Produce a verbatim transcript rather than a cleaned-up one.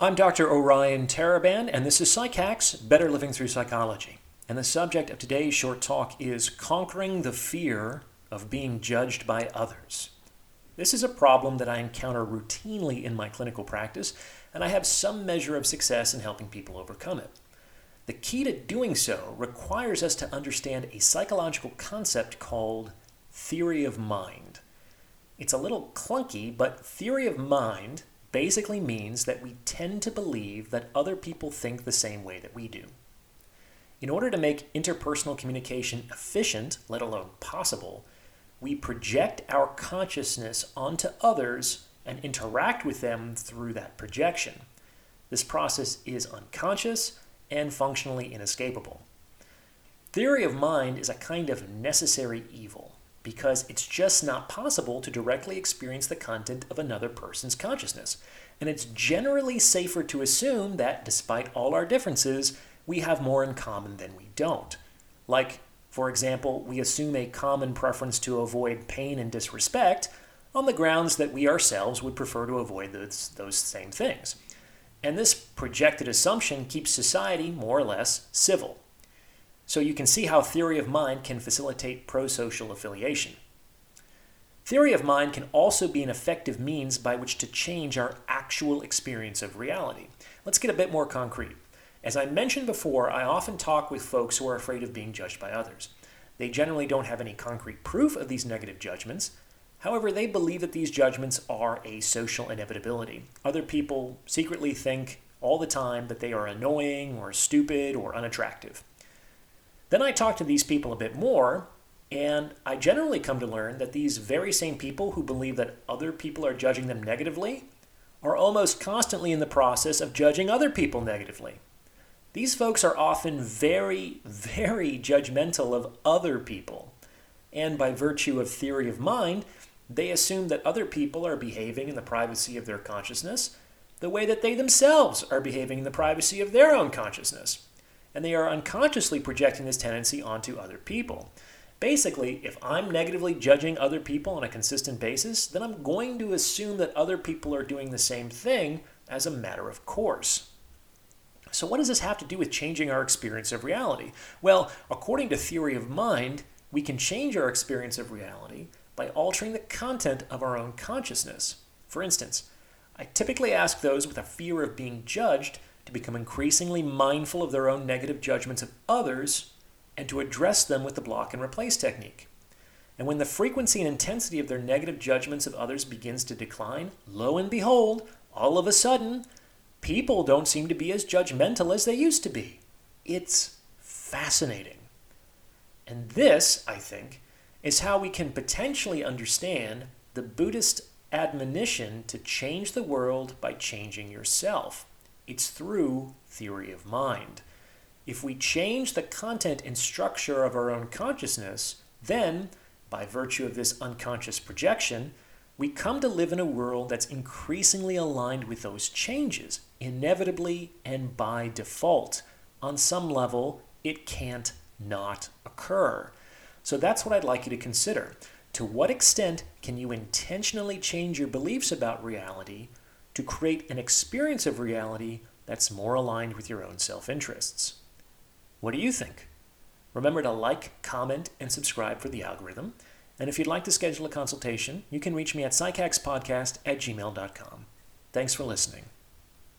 I'm Doctor Orion Taraban, and this is PsychHacks, Better Living Through Psychology. And the subject of today's short talk is Conquering the Fear of Being Judged by Others. This is a problem that I encounter routinely in my clinical practice, and I have some measure of success in helping people overcome it. The key to doing so requires us to understand a psychological concept called theory of mind. It's a little clunky, but theory of mind basically means that we tend to believe that other people think the same way that we do. In order to make interpersonal communication efficient, let alone possible, we project our consciousness onto others and interact with them through that projection. This process is unconscious and functionally inescapable. Theory of mind is a kind of necessary evil, because it's just not possible to directly experience the content of another person's consciousness. And it's generally safer to assume that, despite all our differences, we have more in common than we don't. Like, for example, we assume a common preference to avoid pain and disrespect on the grounds that we ourselves would prefer to avoid those, those same things. And this projected assumption keeps society more or less civil. So you can see how theory of mind can facilitate prosocial affiliation. Theory of mind can also be an effective means by which to change our actual experience of reality. Let's get a bit more concrete. As I mentioned before, I often talk with folks who are afraid of being judged by others. They generally don't have any concrete proof of these negative judgments. However, they believe that these judgments are a social inevitability. Other people secretly think all the time that they are annoying or stupid or unattractive. Then I talk to these people a bit more, and I generally come to learn that these very same people who believe that other people are judging them negatively are almost constantly in the process of judging other people negatively. These folks are often very, very judgmental of other people, and by virtue of theory of mind, they assume that other people are behaving in the privacy of their consciousness the way that they themselves are behaving in the privacy of their own consciousness. And they are unconsciously projecting this tendency onto other people. Basically, if I'm negatively judging other people on a consistent basis, then I'm going to assume that other people are doing the same thing as a matter of course. So what does this have to do with changing our experience of reality? Well, according to theory of mind, we can change our experience of reality by altering the content of our own consciousness. For instance, I typically ask those with a fear of being judged to become increasingly mindful of their own negative judgments of others and to address them with the block and replace technique. And when the frequency and intensity of their negative judgments of others begins to decline, lo and behold, all of a sudden, people don't seem to be as judgmental as they used to be. It's fascinating. And this, I think, is how we can potentially understand the Buddhist admonition to change the world by changing yourself. It's through theory of mind. If we change the content and structure of our own consciousness, then, by virtue of this unconscious projection, we come to live in a world that's increasingly aligned with those changes, inevitably and by default. On some level, it can't not occur. So that's what I'd like you to consider. To what extent can you intentionally change your beliefs about reality to create an experience of reality that's more aligned with your own self-interests? What do you think? Remember to like, comment, and subscribe for the algorithm. And if you'd like to schedule a consultation, you can reach me at psychhackspodcast at gmail dot com. Thanks for listening.